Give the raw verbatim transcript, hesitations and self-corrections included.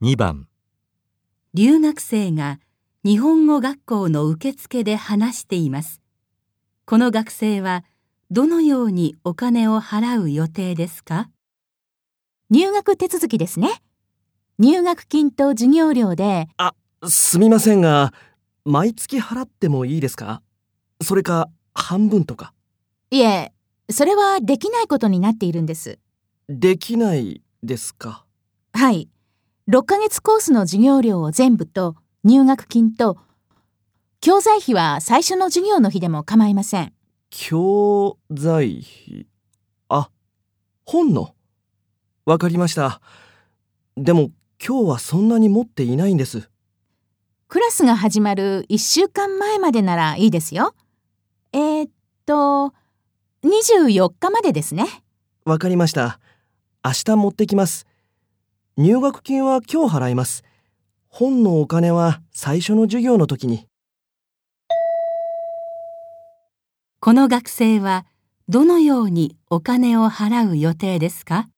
にばん、留学生が日本語学校の受付で話しています。この学生はどのようにお金を払う予定ですか？入学手続きですね。入学金と授業料で。あ、すみませんが、毎月払ってもいいですか？それか半分とか。いえ、それはできないことになっているんです。できないですか？はい。ろっかげつコースの授業料を全部と入学金と、教材費は最初の授業の日でも構いません。教材費。あ、本の。わかりました。でも今日はそんなに持っていないんです。クラスが始まるいっしゅうかんまえまでならいいですよ。えー、っと、にじゅうよっかまでですね。わかりました。明日持ってきます。入学金は今日払います。本のお金は最初の授業の時に。この学生はどのようにお金を払う予定ですか？